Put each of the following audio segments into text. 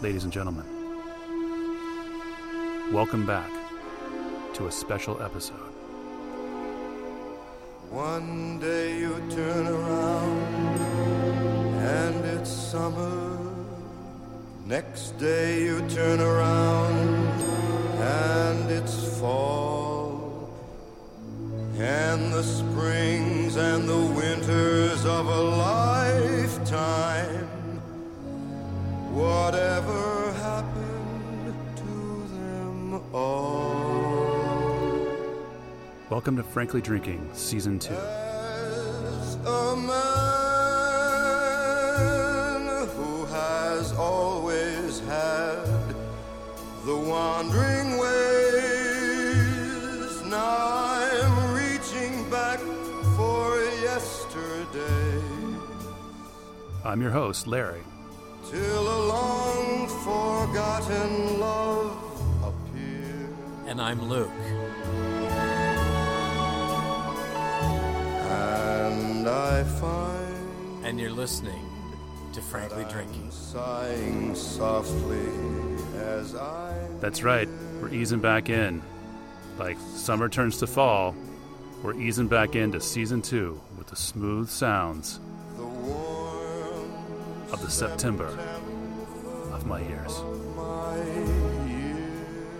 Ladies and gentlemen, welcome back to a special episode. One day you turn around and it's summer. Next day you turn around and it's fall. And the springs and the winters of a lifetime, whatever happened to them all? Welcome to Frankly Drinking, Season 2. As a man who has always had the wandering ways, now I'm reaching back for yesterday. I'm your host, Larry. Till a long forgotten love appears. And I'm Luke. And I find. And you're listening to Frankly Drinking. Sighing softly as I. That's right. We're easing back in. Like summer turns to fall, we're easing back into Season 2 with the smooth sounds of the September of my years.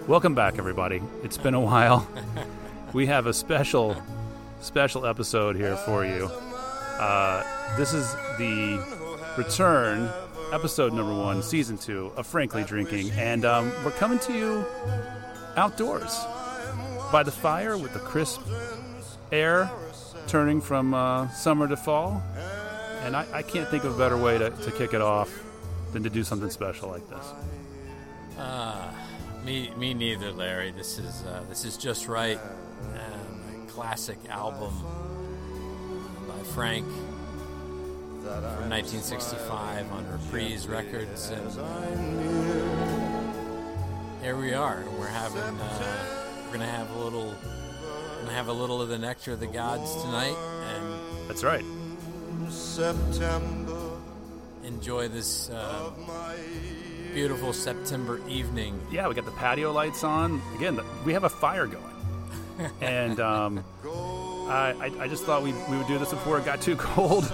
Welcome back, everybody. It's been a while. We have a special episode here for you. This is the return, episode number 1, season 2 of Frankly Drinking, and we're coming to you outdoors by the fire with the crisp air turning from summer to fall. And I can't think of a better way to kick it off than to do something special like this. Me neither, Larry. This is just right. A classic album by Frank from 1965 on Reprise Records. And here we are. We're gonna have a little of the nectar of the gods tonight. And that's right. September. Enjoy this beautiful September evening. Yeah, we got the patio lights on. Again, we have a fire going. And I just thought we would do this before it got too cold.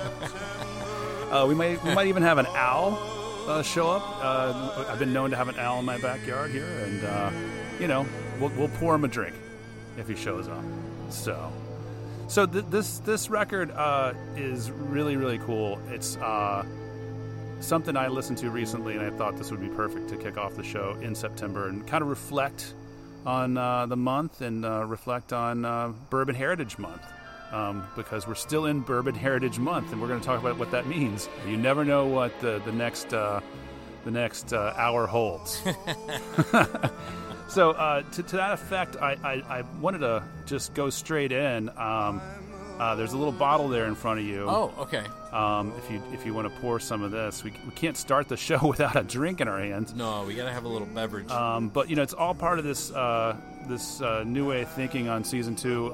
We might even have an owl show up. I've been known to have an owl in my backyard here. And, we'll pour him a drink if he shows up. So this record is really, really cool. It's something I listened to recently, and I thought this would be perfect to kick off the show in September and kind of reflect on the month and reflect on Bourbon Heritage Month, because we're still in Bourbon Heritage Month, and we're going to talk about what that means. You never know what the next hour holds. So to that effect, I wanted to just go straight in. There's a little bottle there in front of you. Oh, okay. If you want to pour some of this, we can't start the show without a drink in our hands. No, we gotta have a little beverage. But it's all part of this this new way of thinking on Season 2.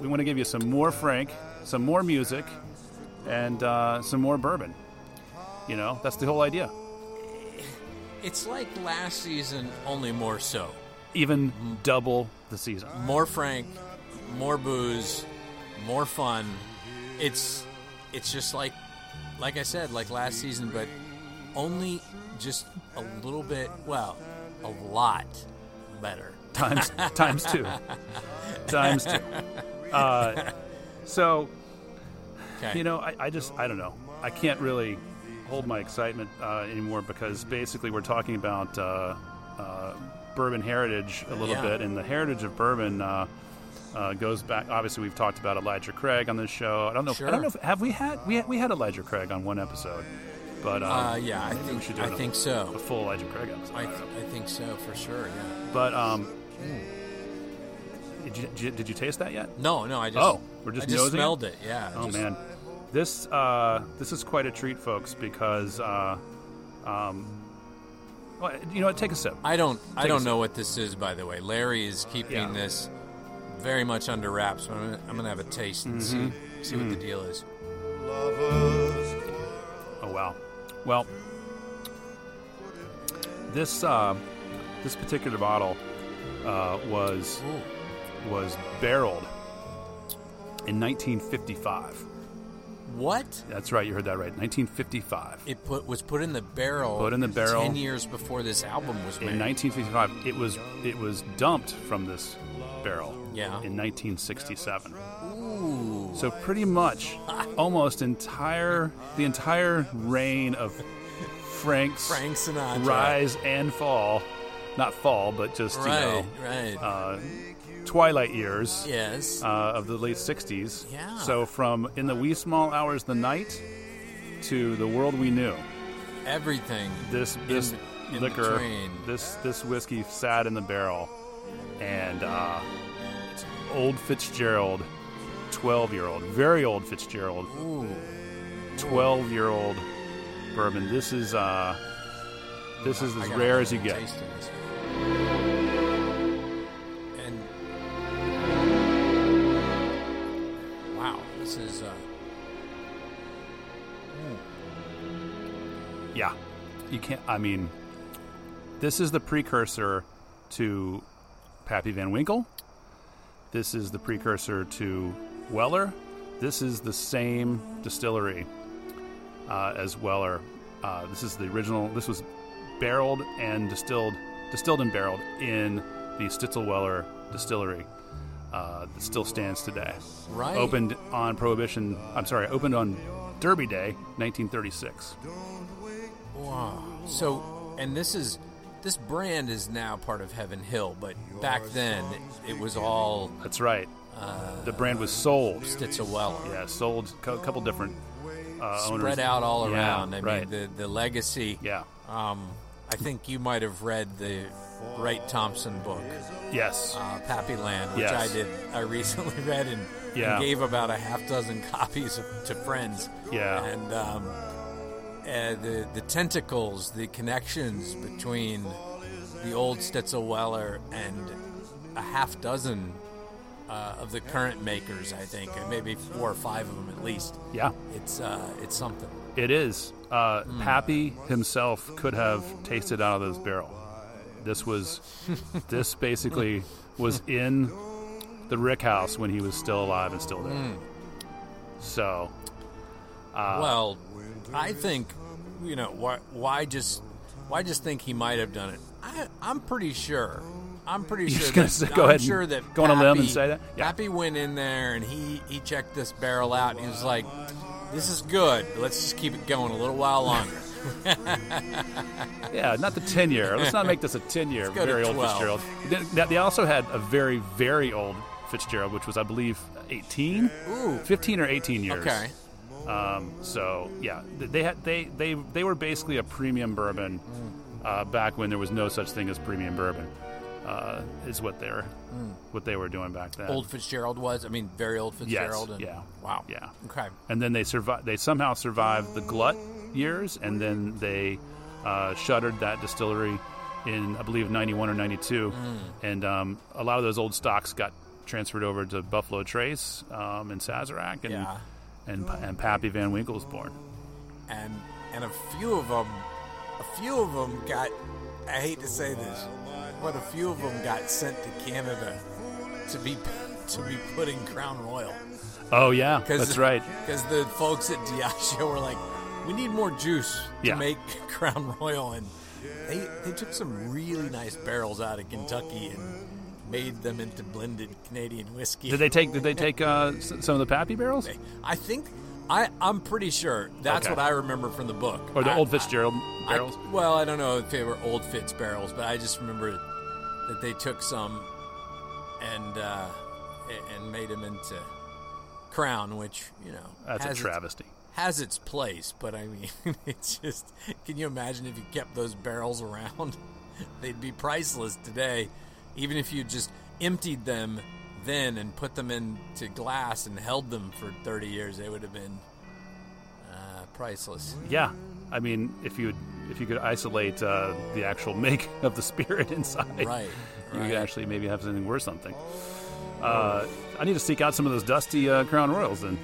We want to give you some more Frank, some more music, and some more bourbon. That's the whole idea. It's like last season, only more so. Even double the season. More Frank, more booze, more fun. It's just like I said, like last season, but only just a little bit, a lot better. Times two. Okay. I don't know. I can't really hold my excitement anymore, because basically we're talking about bourbon heritage a little bit, and the heritage of bourbon goes back. Obviously, we've talked about Elijah Craig on this show. I don't know. Sure. I don't know. Have we had Elijah Craig on one episode? But I think we should do so. A full Elijah Craig episode. I think so for sure. Yeah. But did you taste that yet? No. I just smelled it. Yeah. Oh man. This is quite a treat, folks, because take a sip. I don't know what this is, by the way. Larry is keeping this very much under wraps. So I'm gonna have a taste and see what the deal is. Oh wow! Well, This particular bottle was barreled in 1955. What? That's right. You heard that right. 1955. It was put in the barrel. Put in the barrel 10 years before this album was made. In 1955, it was dumped from this barrel. Yeah. In 1967. Ooh. So pretty much, almost the entire reign of Frank Sinatra rise and fall, not fall, but just twilight years, yes, of the late 60s. Yeah. So from In the Wee Small Hours of the Night to The World We Knew, everything. This liquor, this whiskey sat in the barrel, and it's Old Fitzgerald, 12-year-old, very old Fitzgerald, 12-year-old bourbon. This is as rare as you get. Yeah, you can't. I mean, this is the precursor to Pappy Van Winkle. This is the precursor to Weller. This is the same distillery as Weller. This is the original. This was barreled and distilled and barreled in the Stitzel-Weller Distillery. That still stands today. Right. Opened on Derby Day, 1936. Wow. So, and this brand is now part of Heaven Hill, but back then it was all. That's right. The brand was sold. Stitzel-Weller. Yeah, sold a couple different owners. Spread out all around. Yeah, I mean, the legacy. Yeah. I think you might have read the Wright Thompson book. Yes. Pappy Land, which yes. I did. I recently read and gave about a half dozen copies to friends. Yeah. And the tentacles, the connections between the old Stitzel-Weller and a half dozen of the current makers, I think, and maybe 4 or 5 of them at least. Yeah. It's something. It is. Pappy himself could have tasted out of this barrel. This basically was in the Rick House when he was still alive and still there. Mm. So, well, I think, you know, why just think he might have done it? I'm pretty sure that Pappy, go on a limb and say that. Yeah. Pappy went in there and he checked this barrel out and he was like, this is good. Let's just keep it going a little while longer. Yeah, not the 10-year. Let's not make this a 10-year very old Fitzgerald. They also had a very, very old Fitzgerald, which was, I believe, 15 or 18 years. Okay. So yeah, they were basically a premium bourbon back when there was no such thing as premium bourbon. Is what they were doing back then. Old Fitzgerald was, I mean, very old Fitzgerald. Yes, yeah. Wow. Yeah. Okay. And then they somehow survived the glut years, and then they shuttered that distillery in, I believe, 91 or 92. And a lot of those old stocks got transferred over to Buffalo Trace and Sazerac, and Pappy Van Winkle was born. And a few of them got, I hate to say this, but a few of them got sent to Canada to be put in Crown Royal. Oh yeah, that's right. Because the folks at Diageo were like, we need more juice to make Crown Royal, and they took some really nice barrels out of Kentucky and made them into blended Canadian whiskey. Did they take some of the Pappy barrels? I think. I'm pretty sure that's what I remember from the book. Or the old Fitzgerald barrels? I don't know if they were old Fitz barrels, but I just remember that they took some and made them into Crown, which, you know, that's a travesty. Has its place, but I mean, it's just, can you imagine if you kept those barrels around? They'd be priceless today, even if you just emptied them then and put them into glass and held them for 30 years, they would have been priceless. Yeah, I mean, if you could isolate the actual make of the spirit inside, right, you could actually maybe have something worth something. I need to seek out some of those dusty Crown Royals then.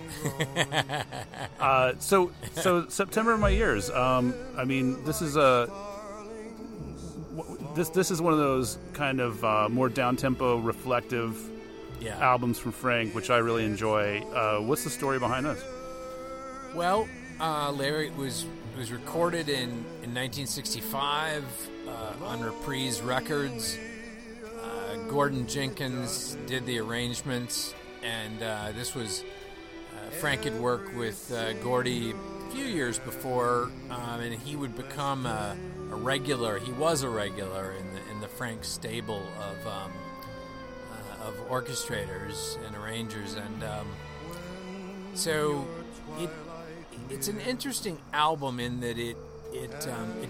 So September of my years. I mean, this is a This is one of those kind of more down-tempo, reflective albums from Frank, which I really enjoy. What's the story behind this? Well, Larry, it was recorded in 1965 on Reprise Records. Gordon Jenkins did the arrangements, and this was... Frank had worked with Gordy a few years before, and he would become a regular. He was a regular in the Frank stable of orchestrators and arrangers, and so it's an interesting album in that it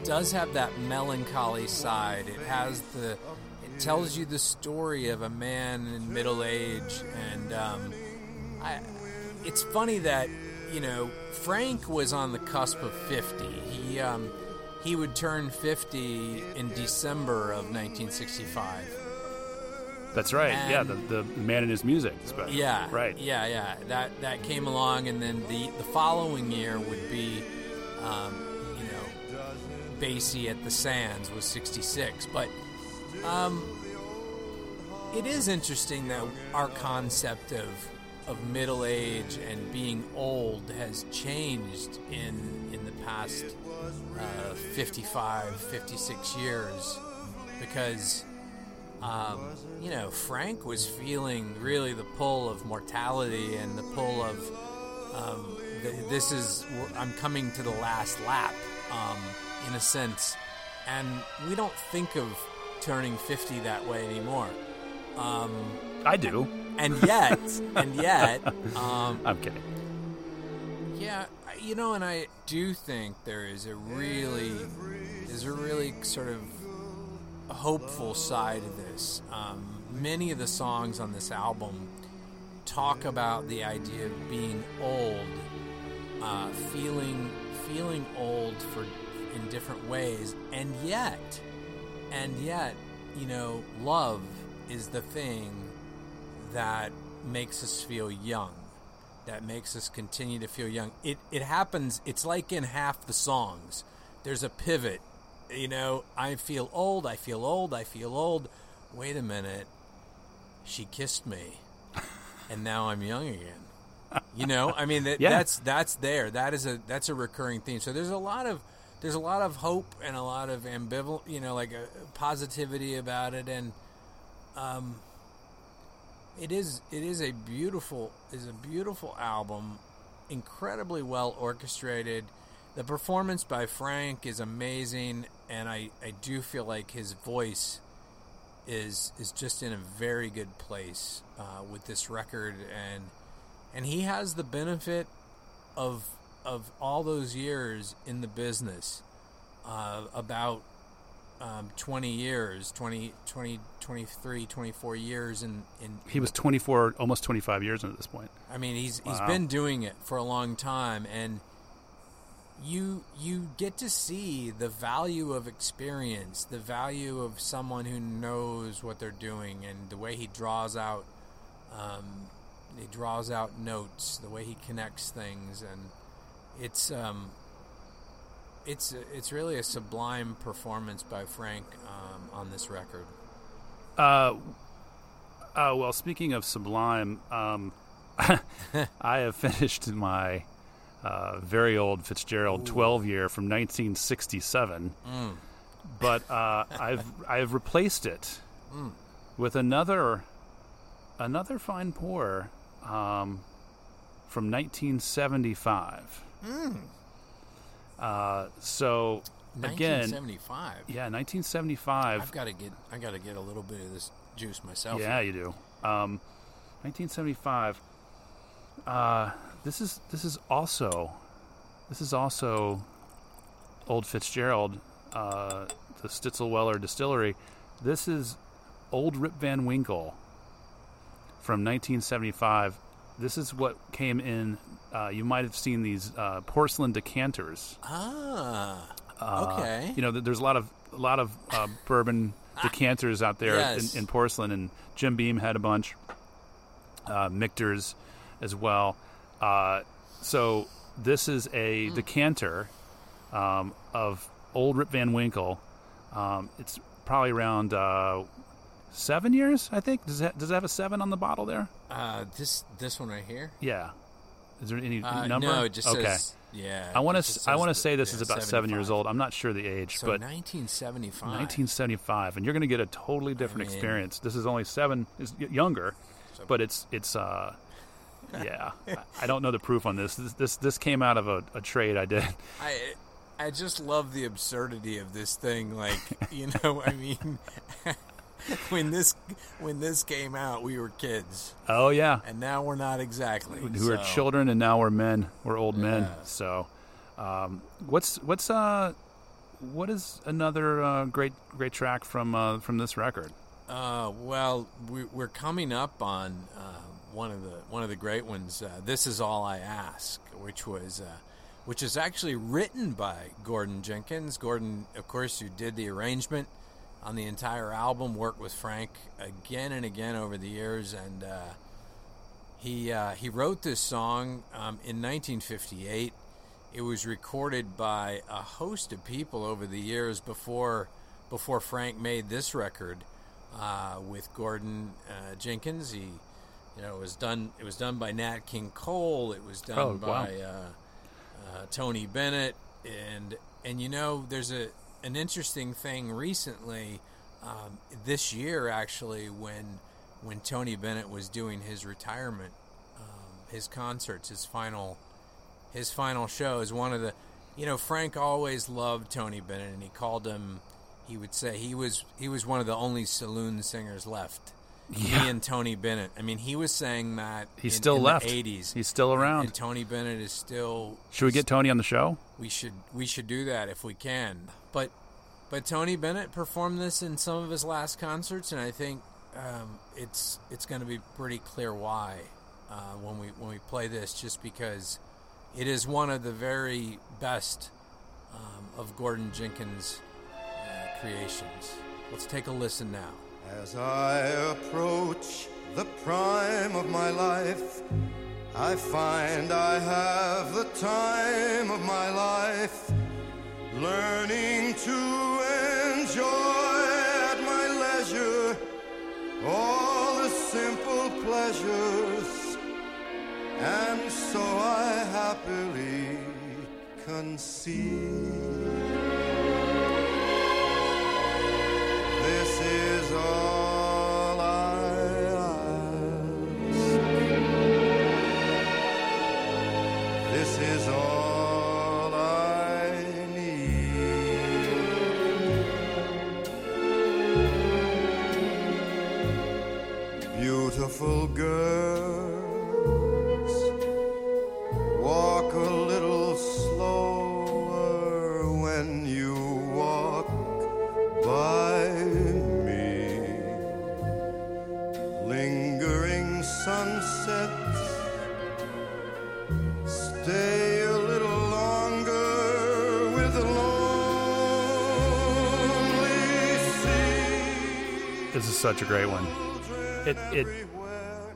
does have that melancholy side. It has it tells you the story of a man in middle age, and it's funny that, you know, Frank was on the cusp of 50. He would turn 50 in December of 1965. That's right. And yeah, the man and his music. Especially. Yeah. Right. Yeah, yeah. That came along, and then the following year would be, you know, Basie at the Sands was 66. But it is interesting that our concept of middle age and being old has changed in the past 55, 56 years, because, you know, Frank was feeling really the pull of mortality and the pull of I'm coming to the last lap, in a sense, and we don't think of turning 50 that way anymore. I do. And yet, I'm kidding. Yeah, you know, and I do think there is a really sort of hopeful side of this. Many of the songs on this album talk about the idea of being old, feeling old in different ways, and yet, you know, love is the thing that makes us feel young, that makes us continue to feel young. It happens, it's like in half the songs, there's a pivot, you know, I feel old, wait a minute, she kissed me, and now I'm young again. You know, I mean, that's a recurring theme. So there's a lot of hope and a lot of ambivalent, you know, like a positivity about it, and It is a beautiful album, incredibly well orchestrated. The performance by Frank is amazing, and I do feel like his voice is just in a very good place with this record, and he has the benefit of all those years in the business, about 23, 24 years. And he was 24, almost 25 years at this point. I mean, he's been doing it for a long time, and you get to see the value of experience, the value of someone who knows what they're doing, and the way he draws out notes, the way he connects things, and It's really a sublime performance by Frank on this record. Well, speaking of sublime, I have finished my very old Fitzgerald 12-year from 1967, but I've replaced it with another fine pour from 1975. Mm. So again, 1975. Yeah, 1975. I gotta get a little bit of this juice myself. Yeah, you do. 1975. This is also Old Fitzgerald, the Stitzel-Weller Distillery. This is Old Rip Van Winkle from 1975. This is what came in. You might have seen these porcelain decanters. Okay. You know, there's a lot of bourbon decanters out there in porcelain, and Jim Beam had a bunch. Michter's as well. So this is a decanter of Old Rip Van Winkle. It's probably around 7 years, I think. Does it have a 7 on the bottle there? This one right here? Yeah. Is there any number? No, it just says... Yeah. I want to say this is about 7 years old. I'm not sure the age, so but 1975. 1975, and you're going to get a totally different experience. This is only 7, is younger, so, but it's yeah. I don't know the proof on this. This came out of a trade I did. I just love the absurdity of this thing. Like, you know, I mean, when this came out, we were kids. Oh yeah. And now we're not exactly. We were children, and now we're men. We're old men. So, what is another great track from this record? Well, we're coming up on one of the great ones. This Is All I Ask, which is actually written by Gordon Jenkins. Gordon, of course, who did the arrangement on the entire album, worked with Frank again and again over the years, and he wrote this song in 1958. It was recorded by a host of people over the years before Frank made this record with Gordon Jenkins. He, you know, it was done by Nat King Cole. It was done by. Tony Bennett, and you know, there's an interesting thing recently, this year actually, when Tony Bennett was doing his retirement, his concerts, his final shows. Frank always loved Tony Bennett, and he called him. He would say he was one of the only saloon singers left. Yeah. He and Tony Bennett. I mean, he was saying that he's still in the 80s. He's still around. And Tony Bennett is still... Should we get Tony on the show? We should do that if we can. But Tony Bennett performed this in some of his last concerts, and I think it's going to be pretty clear why when we play this, just because it is one of the very best of Gordon Jenkins' creations. Let's take a listen now. As I approach the prime of my life, I find I have the time of my life, learning to enjoy at my leisure all the simple pleasures, and so I happily conceive. This is all I ask. This is all I need. Beautiful girls, walk a little slower when you walk by. Sunsets, stay a little longer with the lonely sea. This is such a great one. It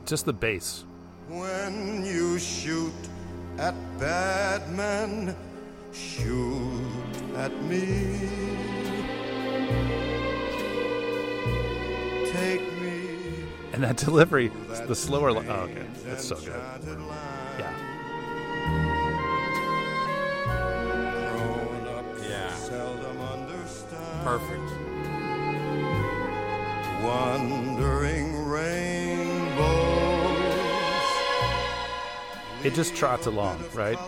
just the bass. When you shoot at Batman, shoot at me. Take. And that delivery, the slower... okay, that's so good. Yeah. Perfect. Wandering rainbows. It just trots along, right?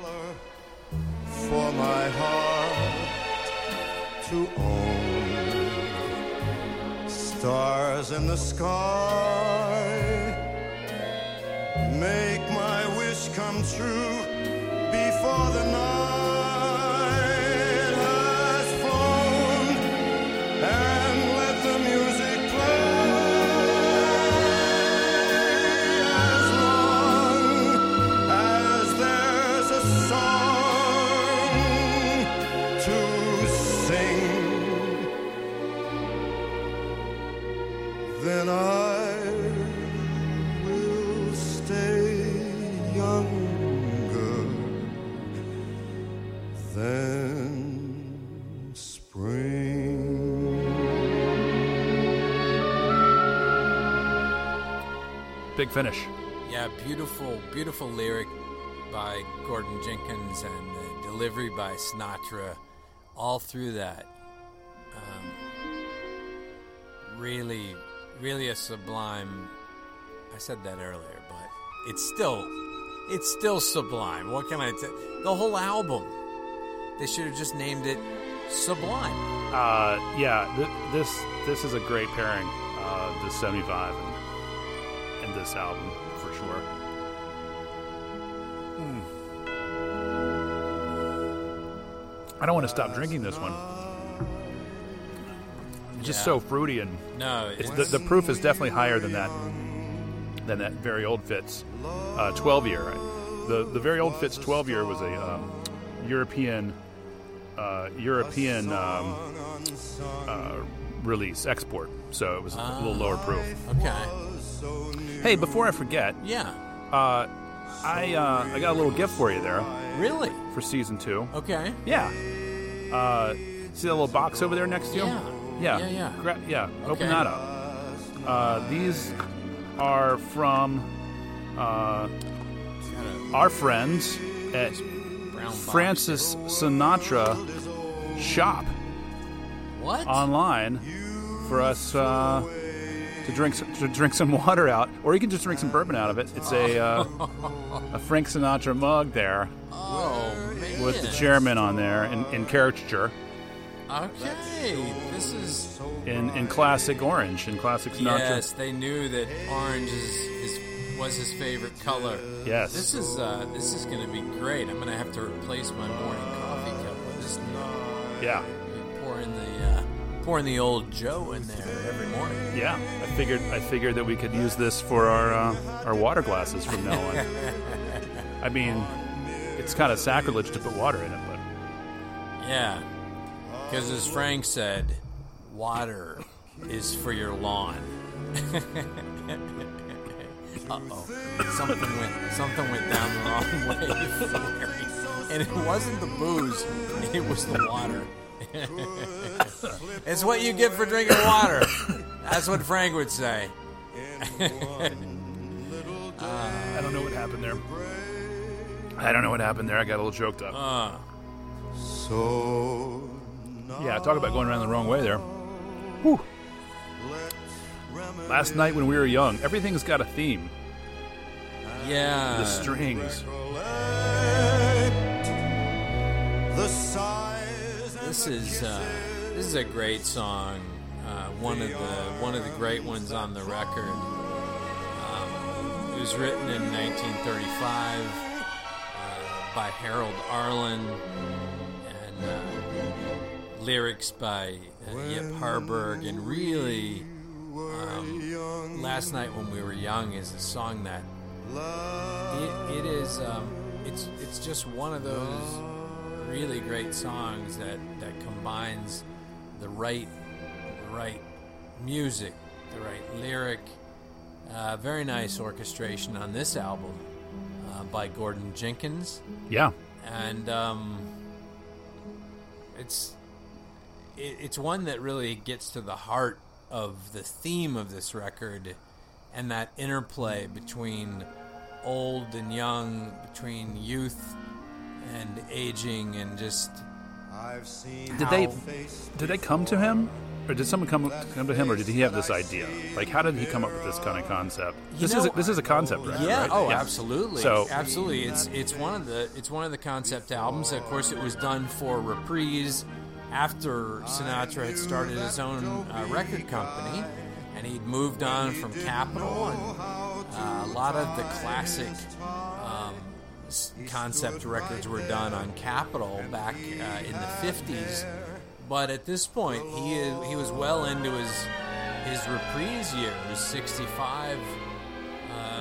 For my heart to own stars in the sky. Make my wish come true before the night has flown, and let the music play as long as there's a song to sing. Then then spring. Big Finish. Yeah, beautiful, beautiful lyric by Gordon Jenkins and the delivery by Sinatra all through that. Really, really a sublime... I said that earlier, but it's still sublime. What can I tell? The whole album. They should have just named it Sublime. Yeah, this is a great pairing, the 75 and this album, for sure. I don't want to stop drinking this one. It's just so fruity, and it's the proof is definitely higher than that very old Fitz 12-year. The very old Fitz 12-year was a European release, export, so it was a little lower proof. Okay. Hey, before I forget, I got a little gift for you there. Really? For season 2. Okay. Yeah. See that little box over there next to you? Yeah. Okay. Open that up. These are from our friends at Francis Sinatra shop. What? Online for us to drink some water out, or you can just drink some bourbon out of it. It's a Frank Sinatra mug there, with the chairman on there in caricature. Okay, this is in classic orange, in classic Sinatra. Yes, they knew that orange was his favorite color. Yes, this is going to be great. I'm going to have to replace my morning coffee cup with this new. Yeah, pouring the old Joe in there every morning. Yeah, I figured that we could use this for our water glasses from now on. I mean, it's kind of sacrilege to put water in it, but yeah. Because as Frank said, water is for your lawn. Uh-oh. Something went down the wrong way. And it wasn't the booze. It was the water. It's what you get for drinking water. That's what Frank would say. I don't know what happened there. I got a little choked up. Yeah, talk about going around the wrong way there. Whew. Last night when we were young, everything's got a theme. Yeah. The strings. This is a great song. One of the great ones on the record. It was written in 1935 by Harold Arlen, and lyrics by Yip Harburg, and really, Last Night When We Were Young is a song that it's just one of those really great songs that combines the right music, the right lyric. Very nice orchestration on this album by Gordon Jenkins. Yeah, and it's one that really gets to the heart of the theme of this record, and that interplay between old and young, between youth and aging, and just did they come to him, or did someone come to him, or did he have this idea? Like, how did he come up with this kind of concept? This is a concept record, right? Oh, yeah. Absolutely. So absolutely, it's one of the concept albums. Of course, it was done for Reprise. After Sinatra had started his own record company, and he'd moved on from Capitol, and a lot of the classic concept records were done on Capitol back in the 50s. But at this point, he was well into his Reprise years, 65.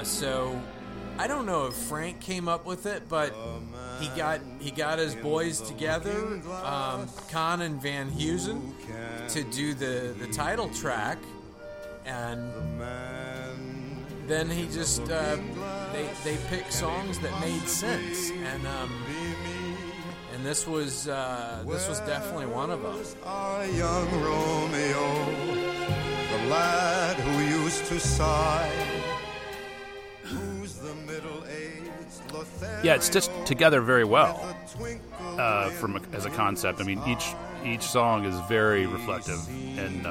So I don't know if Frank came up with it, but he got his boys together, Kahn and Van Heusen, to do the title track, and then he just they picked songs that made sense, and this was definitely one of them. Our young Romeo, the lad who used to sigh yeah, it's stitched together very well as a concept. I mean, each song is very reflective, and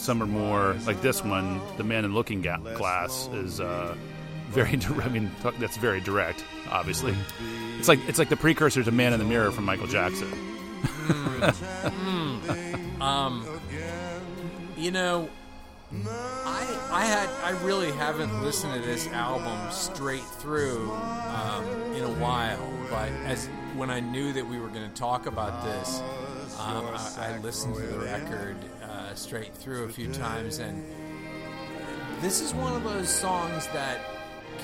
some are more like this one. The Man in Looking Glass is very direct. I mean, that's very direct. Obviously, it's like the precursor to Man in the Mirror from Michael Jackson. You know, I really haven't listened to this album straight through in a while, but when I knew that we were going to talk about this, I listened to the record straight through a few times, and this is one of those songs that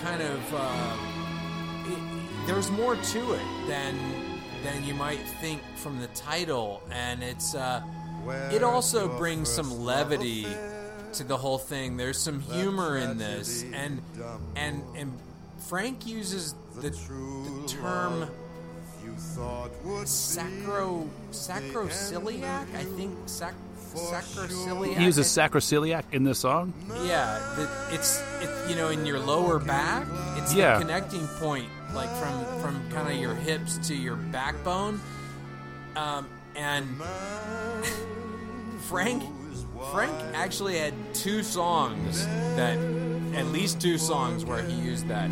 kind of there's more to it than you might think from the title, and it also brings some levity to the whole thing. There's some humor in this, and Frank uses the term sacroiliac. I think sacroiliac. He uses sacroiliac in this song. Yeah, it's in your lower back. It's the connecting point, like from kind of your hips to your backbone, and Frank actually had at least two songs where he used that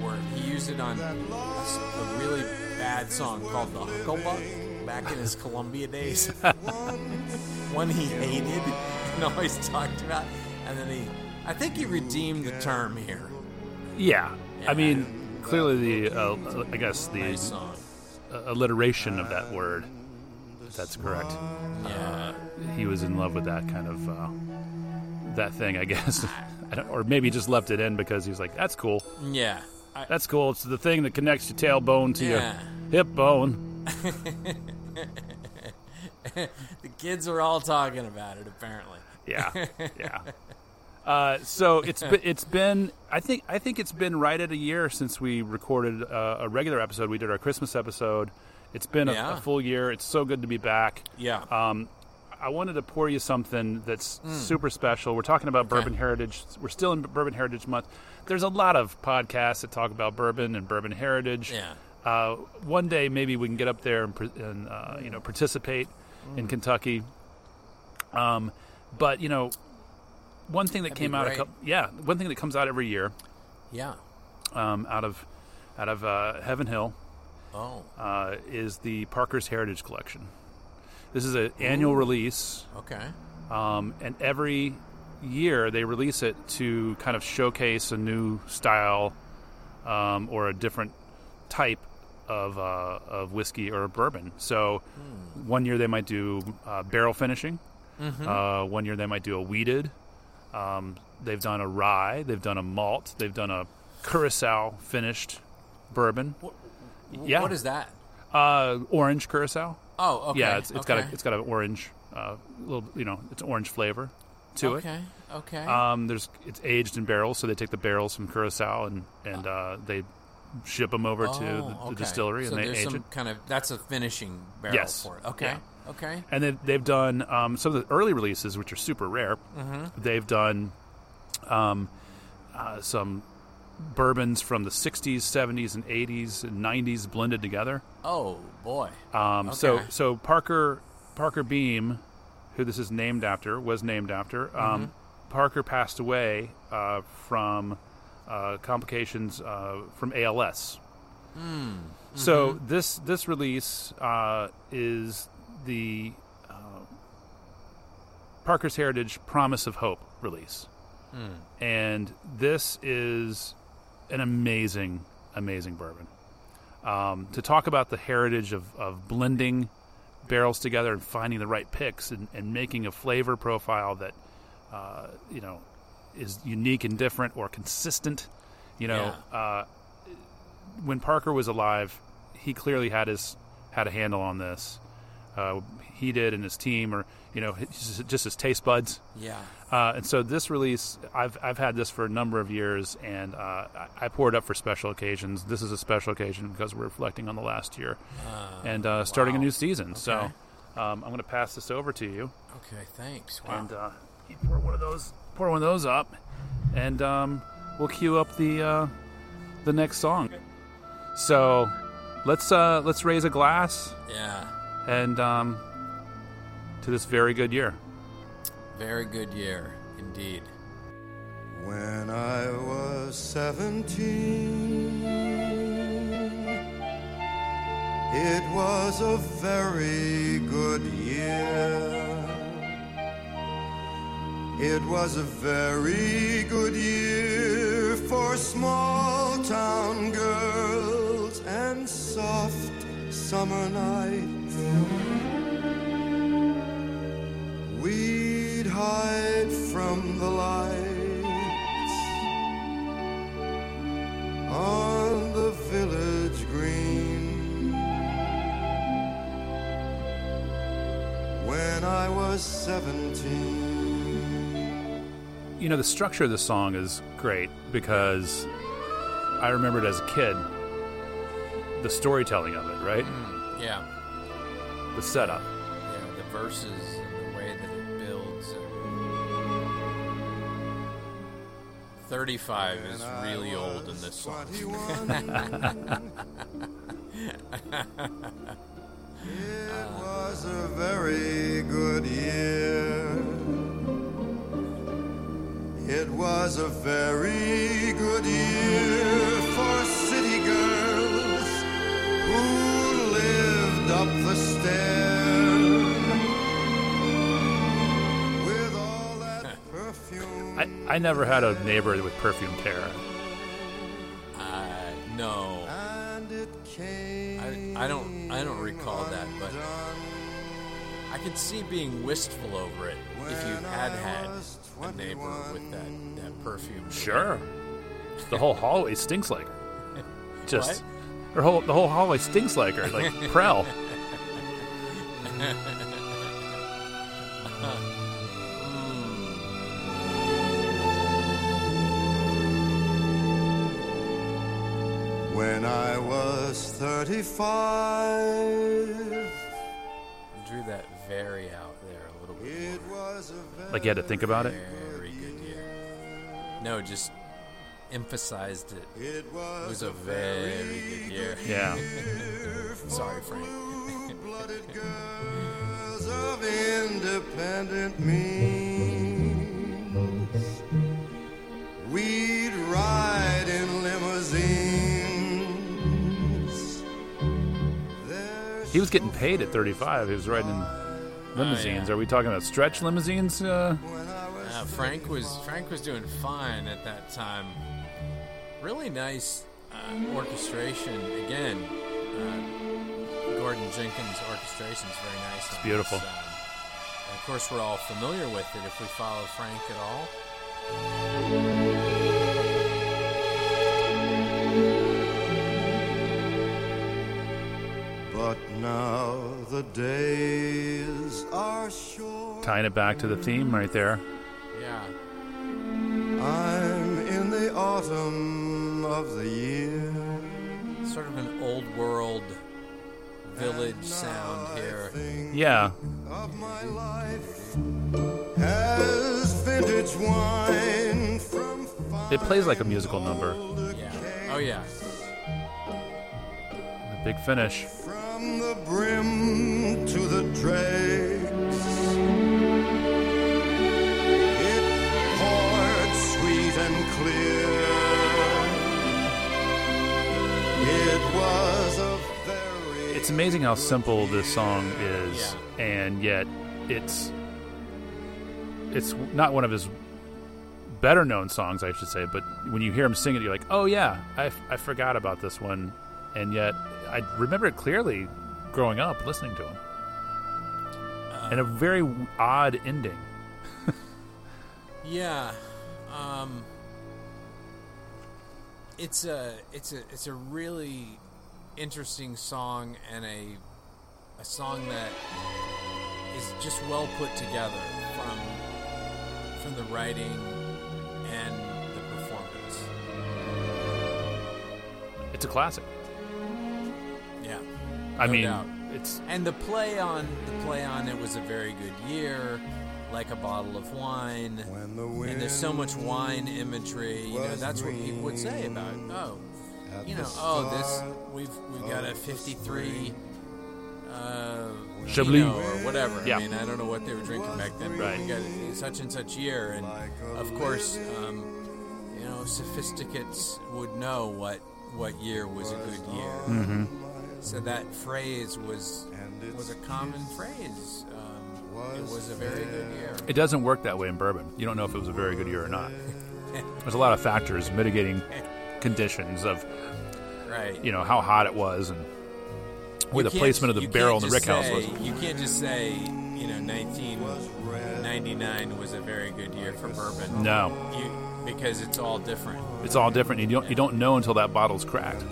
word. He used it on a really bad song called The Hucklebuck back in his Columbia days. One he hated and always talked about. And then I think he redeemed the term here. Yeah. I mean, clearly the alliteration of that word. That's correct. Yeah. He was in love with that kind of that thing, I guess. Or maybe just left it in because he was like, that's cool. Yeah. That's cool. It's the thing that connects your tailbone to your hip bone. The kids are all talking about it, apparently. Yeah. Yeah. So it's been I think it's been right at a year since we recorded a regular episode. We did our Christmas episode. It's been a full year. It's so good to be back. Yeah. I wanted to pour you something that's super special. We're talking about Bourbon Heritage. We're still in Bourbon Heritage Month. There's a lot of podcasts that talk about bourbon and bourbon heritage. Yeah. One day maybe we can get up there and participate in Kentucky. But you know, one thing that That'd came out great. One thing that comes out every year. Yeah. Out of Heaven Hill. Oh. Is the Parker's Heritage Collection. This is an annual release. Okay. And every year they release it to kind of showcase a new style or a different type of whiskey or a bourbon. So one year they might do barrel finishing. Mm-hmm. One year they might do a wheated. They've done a rye. They've done a malt. They've done a Curacao finished bourbon. Yeah. What is that? Orange Curacao. Oh, okay. Yeah, it's got an orange, little, it's orange flavor to it. Okay. It's aged in barrels, so they take the barrels from Curacao and they ship them over to the distillery and they age it. That's a finishing barrel for it. Okay. Yeah. Okay. And they've done some of the early releases, which are super rare. Mm-hmm. They've done some bourbons from the 60s, 70s, and 80s, and 90s blended together. Oh, boy. Okay. So Parker Beam, who this is named after, was named after, Parker passed away from complications from ALS. Mm-hmm. So this release is the Parker's Heritage Promise of Hope release. Mm. And this is an amazing, amazing bourbon. To talk about the heritage of blending barrels together and finding the right picks and making a flavor profile that, is unique and different or consistent. When Parker was alive, he clearly had a handle on this. He did and his team, or just his taste buds. Yeah. And so this release, I've had this for a number of years, and I pour it up for special occasions. This is a special occasion because we're reflecting on the last year and starting a new season. Okay. So I'm going to pass this over to you. Okay, thanks. Wow. And you pour one of those up, and we'll cue up the next song. So let's raise a glass. Yeah. And to this very good year. Very good year, indeed. When I was 17, it was a very good year. It was a very good year for small-town girls and soft summer nights. We'd hide from the lights on the village green. When I was 17. You know, the structure of the song is great because I remembered as a kid the storytelling of it, right? Mm, yeah. The setup. Yeah, the verses and the way that it builds. 35 is really old in this song. It was a very good year. It was a very good year for city girls who lived up the stair with all that perfume. I never had a neighbor with perfume terror. No. And it came I don't recall that, but I could see being wistful over it if you had a neighbor with that perfume. Sure. The whole hallway stinks like her. Just what? The whole hallway stinks like her, like Prell. When I was 35, drew that very out there a little bit. It was a very, like you had to think about it? Very good year. No, just emphasized it. It was a very good year. Yeah. Sorry, Frank. Blue-blooded girls of independent means. We'd ride in limousines. He was getting paid at 35. He was riding in limousines. Yeah. Are we talking about stretch limousines? Frank was doing fine at that time. Really nice orchestration. Again, Gordon Jenkins' orchestration is very nice. It's beautiful. And of course, we're all familiar with it if we follow Frank at all. But now the days are short. Tying it back to the theme right there. Yeah. I'm in the autumn of the year. Sort of an old world village sound here. Yeah. Of my life as vintage wine from it plays like a musical number. Yeah. Oh yeah. The big finish. From the brim to the dregs, it poured sweet and clear. It was a very... It's amazing how simple this song is, yeah. And yet it's not one of his better-known songs, I should say, but when you hear him sing it, you're like, oh yeah, I forgot about this one, and yet... I remember it clearly growing up listening to him. And a very odd ending. Yeah. It's a really interesting song, and a song that is just well put together from the writing and the performance. It's a classic. Yeah, no doubt. the play on it was a very good year, like a bottle of wine. And there's so much wine imagery. You know, that's what people would say about it. Oh, you know, we've got a 53 Chablis, you know, or whatever. Yeah. I mean, I don't know what they were drinking back then, but we got such and such year, and of course, you know, sophisticates would know what year was a good year. Mm-hmm. So that phrase was a common phrase. It was a very good year. It doesn't work that way in bourbon. You don't know if it was a very good year or not. There's a lot of factors, mitigating conditions of, you know, how hot it was and where the placement of the barrel in the rickhouse was. You can't just say, you know, 1999 was a very good year for bourbon. No. Because it's all different. It's all different. You don't know until that bottle's cracked.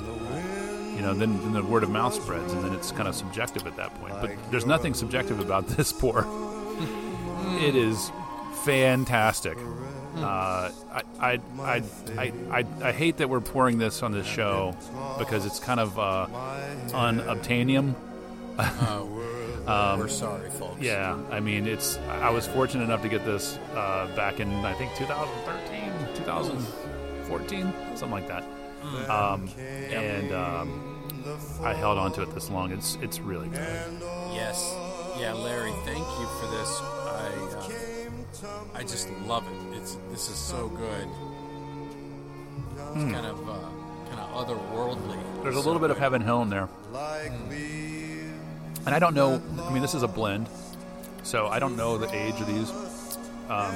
You know, then the word of mouth spreads, and then it's kind of subjective at that point. But there's nothing subjective about this pour. It is fantastic. I hate that we're pouring this on this show because it's kind of unobtainium. We're sorry, folks. Yeah, I mean, it's. I was fortunate enough to get this back in, I think, 2013, 2014, something like that. I held on to it this long. It's really good. Yes. Yeah, Larry, thank you for this. I just love it. This is so good. It's kind of otherworldly. There's a little bit of Heaven Hill in there. And I don't know. I mean, this is a blend, so I don't know the age of these. I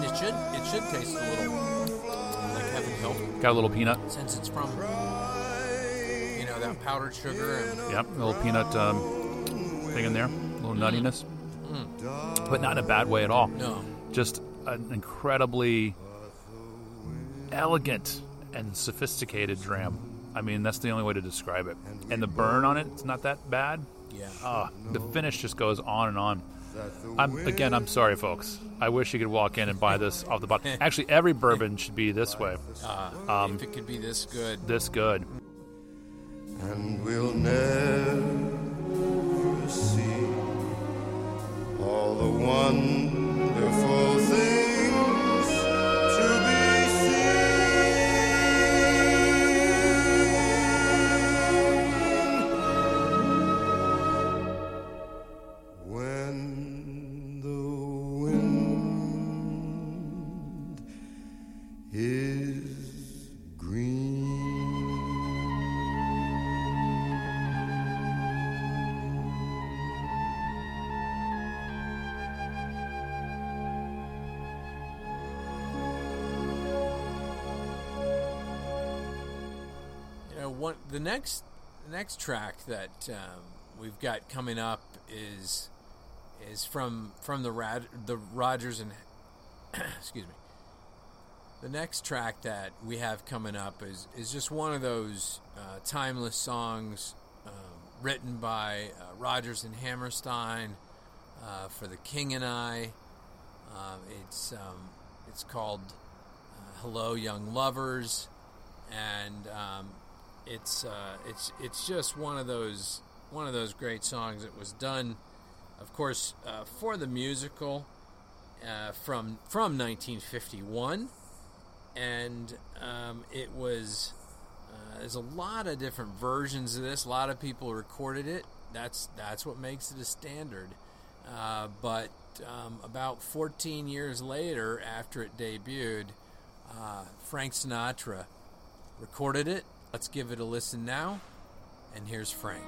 mean, it should taste a little like Heaven Hill. Got a little peanut. Since it's from, you know, that powdered sugar. And yep, a little peanut thing in there, a little nuttiness. Mm. But not in a bad way at all. No. Just an incredibly elegant and sophisticated dram. I mean, that's the only way to describe it. And the burn on it, it's not that bad. Yeah. The finish just goes on and on. I'm sorry, folks. I wish you could walk in and buy this off the bottle. Actually, every bourbon should be this way. If it could be this good. This good. And we'll never see all the wonderful things to be seen. When is green. You know, the next track that we've got coming up is from the Rodgers and excuse me. The next track that we have coming up is just one of those timeless songs written by Rodgers and Hammerstein for The King and I. It's called "Hello, Young Lovers," and it's just one of those great songs. It was done, of course, for the musical from 1951. And it was there's a lot of different versions of this. A lot of people recorded it. That's what makes it a standard. But about 14 years later, after it debuted, Frank Sinatra recorded it. Let's give it a listen now. And here's Frank.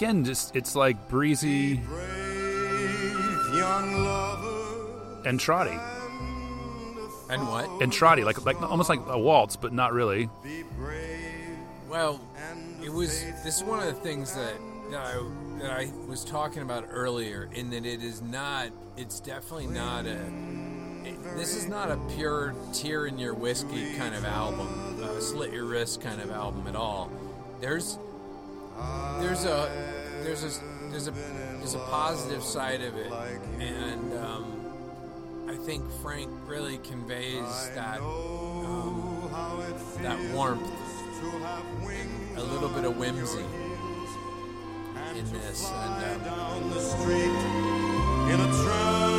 again, just it's like breezy and trotty. And what? And trotty, like almost like a waltz, but not really. Well, it was. This is one of the things that I was talking about earlier, in that it is not. It's definitely not a. This is not a pure tear in your whiskey kind of album, slit your wrist kind of album at all. There's a positive side of it, and I think Frank really conveys that warmth, a little bit of whimsy in this. And down the street in a trance,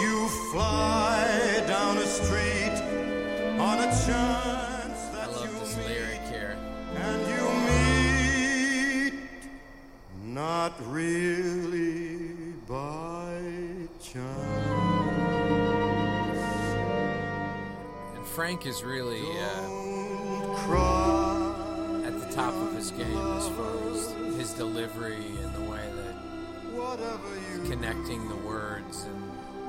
you fly down a street on a chance that you meet here. And you meet not really by chance. And Frank is really at the top of his game as far as his delivery and the way that he's connecting the words. And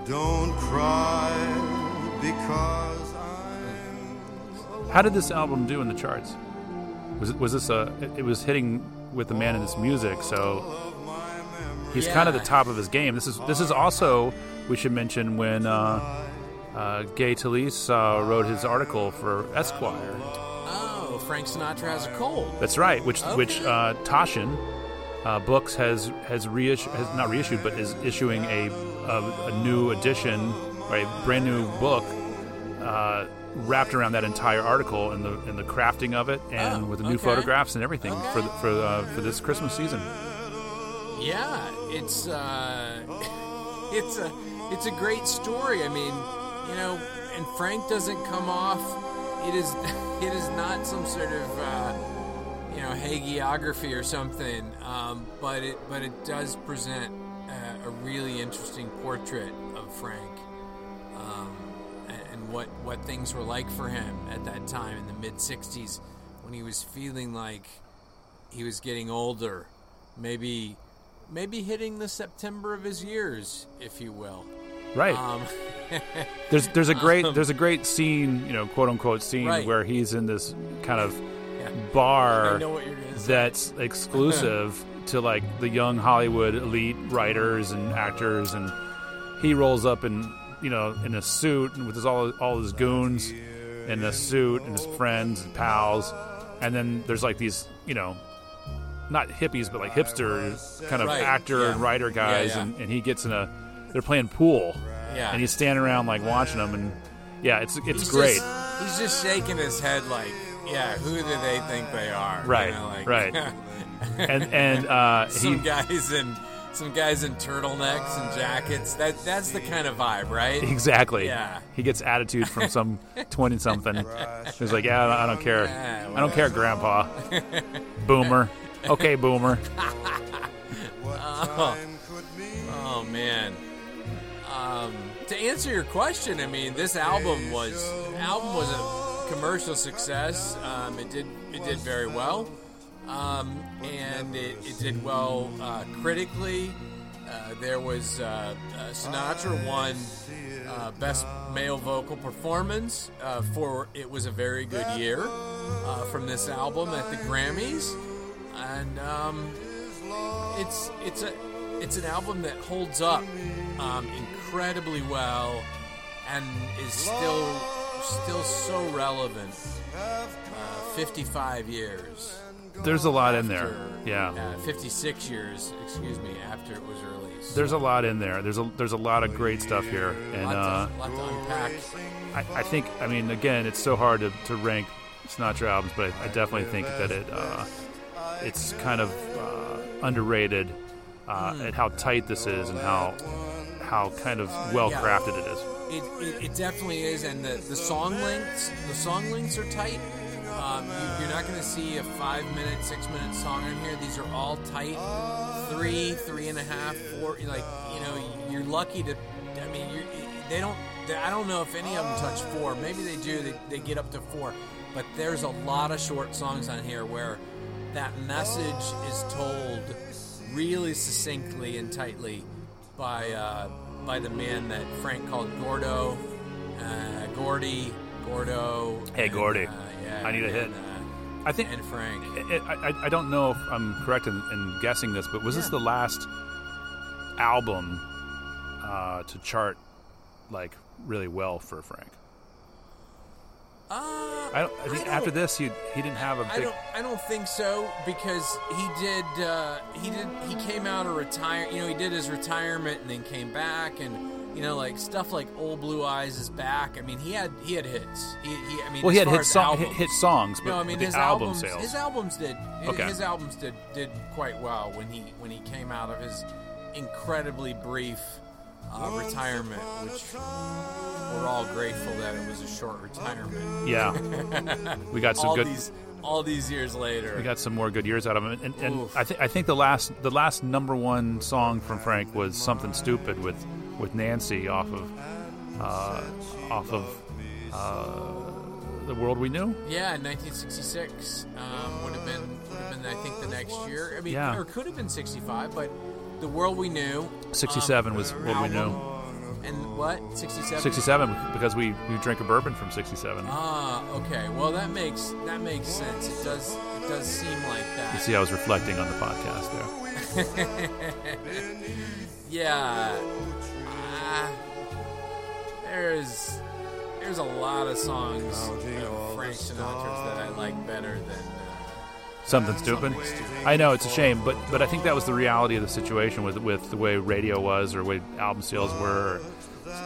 don't cry because I'm. How did this album do in the charts? It was hitting with the man in his music, so he's kind of the top of his game. This is also, we should mention, when Gay Talese wrote his article for Esquire. Oh, Frank Sinatra has a cold. That's right. Which Toshin Books has not reissued, but is issuing a new edition, or a brand new book wrapped around that entire article and the crafting of it, and with the new photographs and everything for this Christmas season. Yeah, it's a great story. I mean, you know, and Frank doesn't come off. It is not some sort of hagiography or something. But it does present a really interesting portrait of Frank, and what things were like for him at that time in the mid '60s, when he was feeling like he was getting older, maybe hitting the September of his years, if you will. Right. There's a great scene, quote unquote scene, right, where he's in this kind of bar that's exclusive to like the young Hollywood elite writers and actors, and he rolls up in a suit and with his, all his goons in a suit and his friends and pals, and then there's like these not hippies, but like hipster kind of actor and writer guys, and he gets they're playing pool, and he's standing around like watching them, and it's great. He's just shaking his head like, who do they think they are? Right, right. and some guys in turtlenecks and jackets. That's the kind of vibe, right? Exactly. Yeah. He gets attitude from some 20-something. He's like, I don't care. I don't care, Grandpa. Boomer. Okay, Boomer. Oh man. To answer your question, I mean, this album was a commercial success. It did very well, and it did well critically. There was Sinatra won Best Male Vocal Performance for It Was a Very Good Year from this album at the Grammys. And it's an album that holds up incredibly well, and is still so relevant. 55 years. There's a lot in there. Yeah. 56 years, excuse me, after it was released. There's a lot in there. There's a lot of great stuff here, and a lot to unpack. I think, I mean, again, it's so hard to rank Sinatra albums, but I definitely think that it. It's kind of underrated at how tight this is and how kind of well crafted it is. It definitely is, and the song lengths are tight. You're not going to see a 5-minute, 6-minute song in here. These are all tight, 3, 3.5, 4. Like you're lucky to. I mean, they don't. I don't know if any of them touch 4. Maybe they do. They get up to 4, but there's a lot of short songs on here where. that message is told really succinctly and tightly by the man that Frank called Gordo, Gordo. Hey, and, Gordy. Yeah, I need a hit. I think. And Frank. I don't know if I'm correct in guessing this, but was this the last album to chart like really well for Frank? I think after this, he didn't have a big... I don't think so, because he came out of retire. You know, he did his retirement and then came back, and you know, like stuff like Old Blue Eyes is back. I mean, he had hits. He had hit songs, but no, I mean, his album sales. His albums did. Okay. His albums did quite well when he came out of his incredibly brief retirement, which we're all grateful that it was a short retirement. Yeah, we got some all these years later. We got some more good years out of him, and I think the last number one song from Frank was "Something Stupid" with Nancy off of "The World We Knew." Yeah, in 1966 would have been I think the next year. I mean, or could have been 65, but. The World We Knew. 67 was World album. We Knew. And what? 67? 67, because we drank a bourbon from 67. Okay. Well, that makes sense. It does seem like that. You see, I was reflecting on the podcast there. Yeah. There's a lot of songs of Frank Sinatra's that I like better than... Something Stupid. I know it's a shame, but I think that was the reality of the situation with the way radio was, or the way album sales were,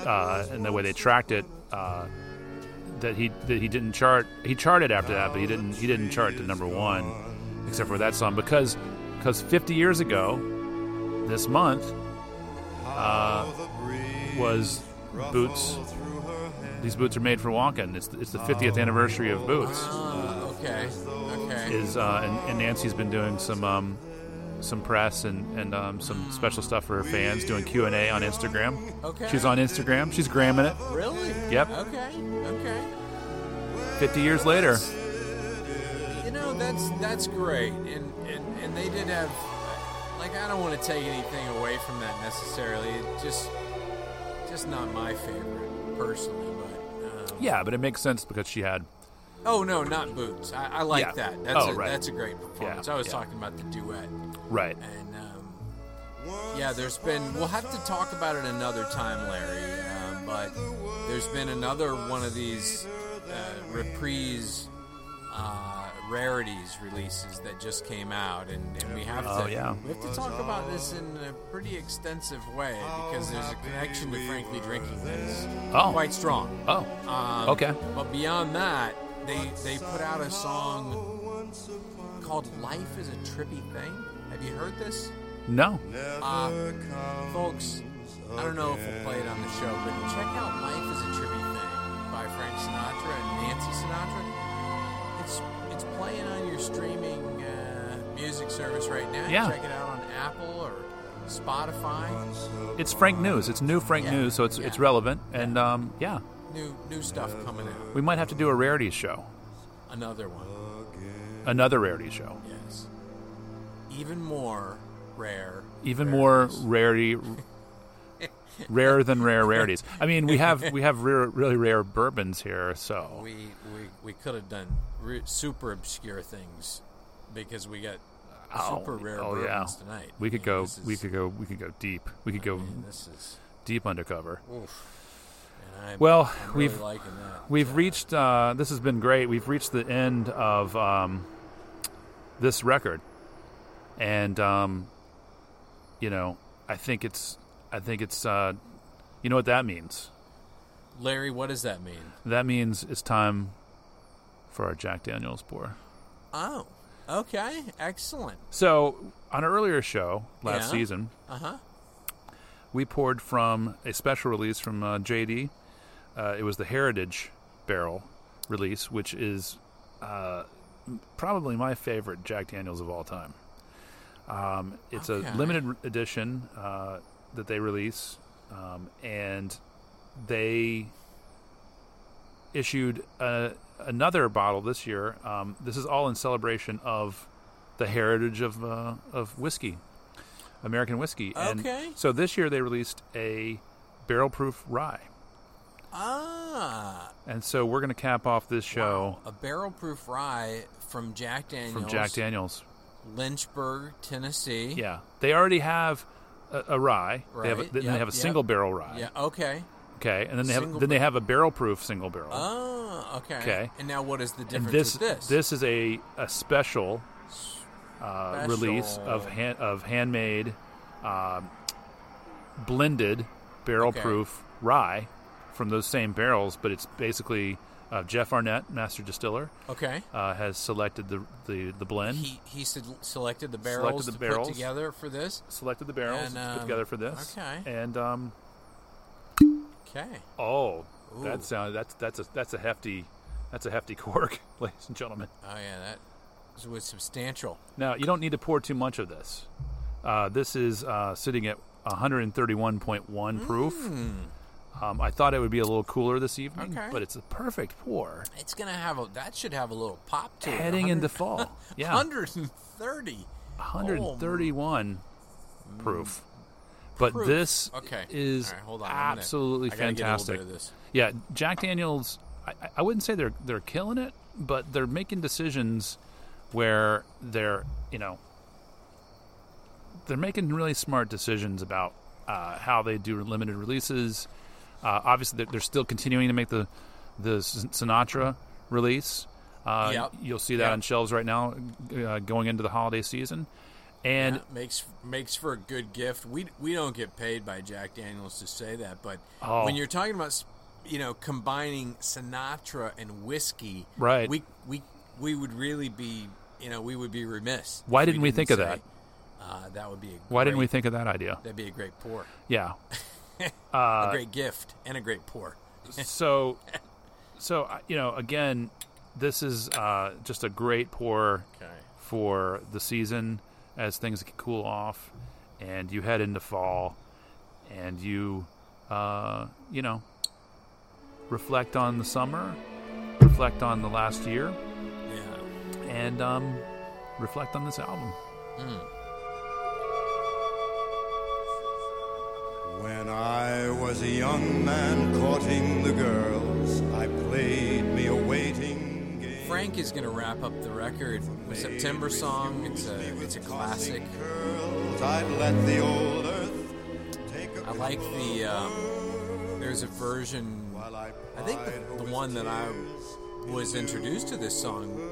and the way they tracked it. That he didn't chart. He charted after that, but he didn't chart to number one, except for that song, because 50 years ago, this month, was Boots. These boots are made for walking. It's the 50th anniversary of Boots. Okay. Is and Nancy's been doing some press and some special stuff for her fans, doing Q&A on Instagram. Okay. She's on Instagram. She's gramming it. Really? Yep. Okay. 50 years later. You know, that's great, and they did have, like, I don't want to take anything away from that necessarily. It's just not my favorite personally. Yeah, but it makes sense because she had... Oh, no, not Boots. I like that. That's a great performance. Yeah, I was talking about the duet. Right. And, there's been... We'll have to talk about it another time, Larry, but there's been another one of these reprise rarities releases that just came out, and we have to talk about this in a pretty extensive way, because there's a connection to Frankly Drinking that is quite strong. Okay. But beyond that, they put out a song called "Life Is a Trippy Thing." Have you heard this? No. Folks, I don't know if we'll play it on the show, but check out "Life Is a Trippy Thing" by Frank Sinatra and Nancy Sinatra. It's playing on your streaming music service right now. Yeah. Check it out on Apple or Spotify. It's Frank News. It's new Frank News, so it's relevant. And, New stuff coming out. We might have to do a rarities show. Another one. Another rarities show. Yes. Even more rare. Even rarities. More rarity... Rarer than rare rarities. I mean, we have rare, really rare bourbons here, so we could have done super obscure things, because we got super rare bourbons tonight. We could go deep. We could go deep undercover. Oof. I'm really liking that. We've reached. This has been great. We've reached the end of this record, and I think it's. You know what that means, Larry? What does that mean? That means it's time for our Jack Daniel's pour. Oh, okay, excellent. So on an earlier show last season, we poured from a special release from JD. It was the Heritage Barrel release, which is probably my favorite Jack Daniel's of all time. It's a limited edition. That they release, and they issued another bottle this year. This is all in celebration of the heritage of whiskey, American whiskey. Okay. And so this year they released a barrel-proof rye. Ah. And so we're going to cap off this show. Wow. A barrel-proof rye from Jack Daniel's. From Jack Daniel's. Lynchburg, Tennessee. Yeah. They already have a rye. Right. They have a single barrel rye. Yeah. Okay. Okay. And then they have a barrel proof single barrel. Oh. Okay. Okay. And now what is the difference with this? This is a special, release of handmade, blended barrel proof rye from those same barrels, but it's basically. Jeff Arnett, master distiller, has selected the blend. He selected the barrels to put together for this. Selected the barrels and, to put together for this. Okay. And Oh, ooh. That sound that's a hefty cork, ladies and gentlemen. Oh yeah, that was substantial. Now you don't need to pour too much of this. This is sitting at 131.1 proof. I thought it would be a little cooler this evening, but it's a perfect pour. It's gonna have that should have a little pop to it. Heading into fall, 131 proof. But this is absolutely fantastic. Yeah, Jack Daniel's. I wouldn't say they're killing it, but they're making decisions where they're making really smart decisions about how they do limited releases. Obviously, they're still continuing to make the Sinatra release. You'll see that on shelves right now, going into the holiday season. And makes for a good gift. We don't get paid by Jack Daniel's to say that, but when you're talking about combining Sinatra and whiskey, right? We would really be we would be remiss. Why didn't we think of that? That would be. Why didn't we think of that idea? That'd be a great pour. Yeah. A great gift and a great pour. so again, this is just a great pour for the season as things cool off, and you head into fall, and you reflect on the summer, reflect on the last year, and reflect on this album. When I was a young man courting the girls, I played me a waiting game. Frank is going to wrap up the record. The September song, it's a classic. Curls, I'd let the old earth take a I like the, there's a version, I think the one that I was introduced to this song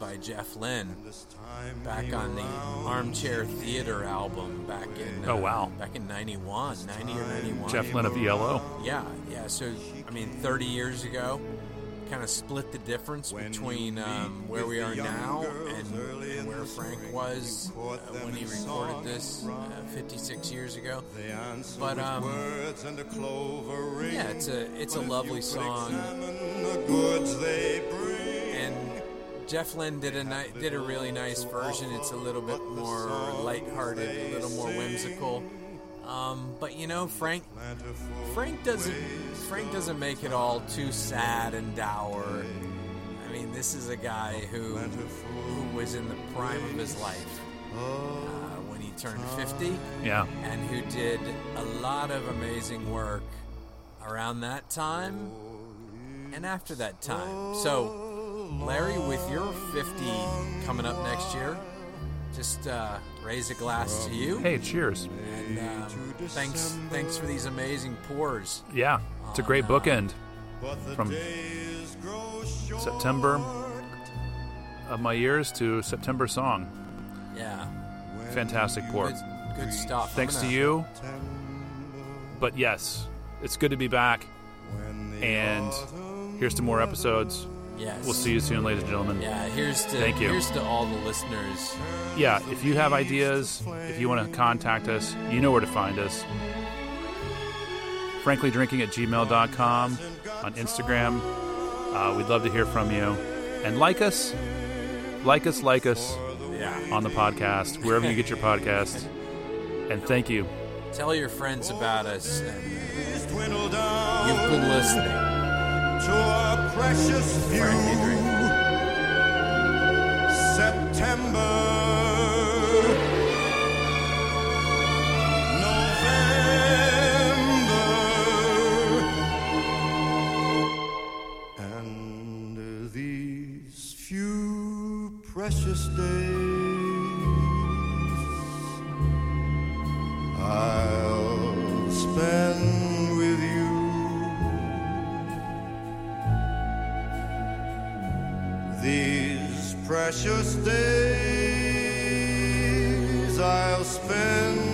by Jeff Lynne back on the Armchair Theater album back in back in 91. Jeff Lynne of Yellow. Yeah. So 30 years ago, kind of split the difference between where we are now and where Frank was when he recorded this 56 years ago. But it's a lovely song. Jeff Lynne did a really nice version. It's a little bit more lighthearted, a little more whimsical. But Frank doesn't make it all too sad and dour. I mean, this is a guy who was in the prime of his life when he turned 50. Yeah, and who did a lot of amazing work around that time and after that time. So. Larry, with your 50 coming up next year, just raise a glass to you. Hey, cheers. And thanks for these amazing pours. Yeah, it's a great bookend from September of my years to September song. Yeah. Fantastic pour. Good stuff. Thanks to you. But yes, it's good to be back. And here's to more episodes. Yes. We'll see you soon, ladies and gentlemen. Yeah, here's to all the listeners. Yeah, if you have ideas, if you want to contact us, you know where to find us. franklydrinking@gmail.com, on Instagram. We'd love to hear from you. And like us on the podcast, wherever you get your podcast. And thank you. Tell your friends about us. You've been listening. To our precious few. November, and these few precious days I'll spend. These precious days I'll spend